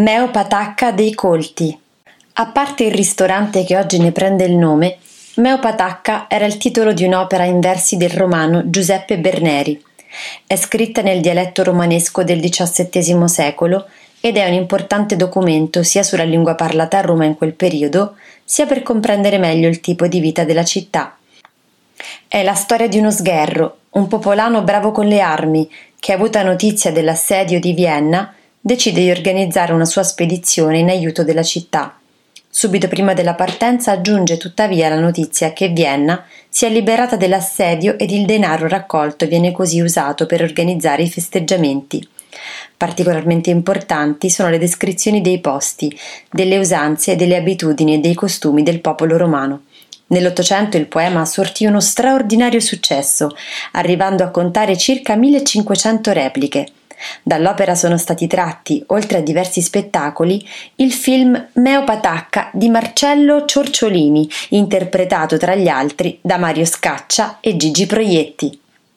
Meo Patacca dei colti. A parte il ristorante che oggi ne prende il nome, Meo Patacca era il titolo di un'opera in versi del romano Giuseppe Berneri. È scritta nel dialetto romanesco del XVII secolo ed è un importante documento sia sulla lingua parlata a Roma in quel periodo, sia per comprendere meglio il tipo di vita della città. È la storia di uno sgherro, un popolano bravo con le armi, che avuta notizia dell'assedio di Vienna, decide di organizzare una sua spedizione in aiuto della città. Subito prima della partenza giunge tuttavia la notizia che Vienna si è liberata dell'assedio ed il denaro raccolto viene così usato per organizzare i festeggiamenti. Particolarmente importanti sono le descrizioni dei posti, delle usanze, delle abitudini e dei costumi del popolo romano. Nell'800 il poema sortì uno straordinario successo, arrivando a contare circa 1500 repliche. Dall'opera sono stati tratti, oltre a diversi spettacoli, il film Meo Patacca di Marcello Ciorciolini, interpretato tra gli altri da Mario Scaccia e Gigi Proietti.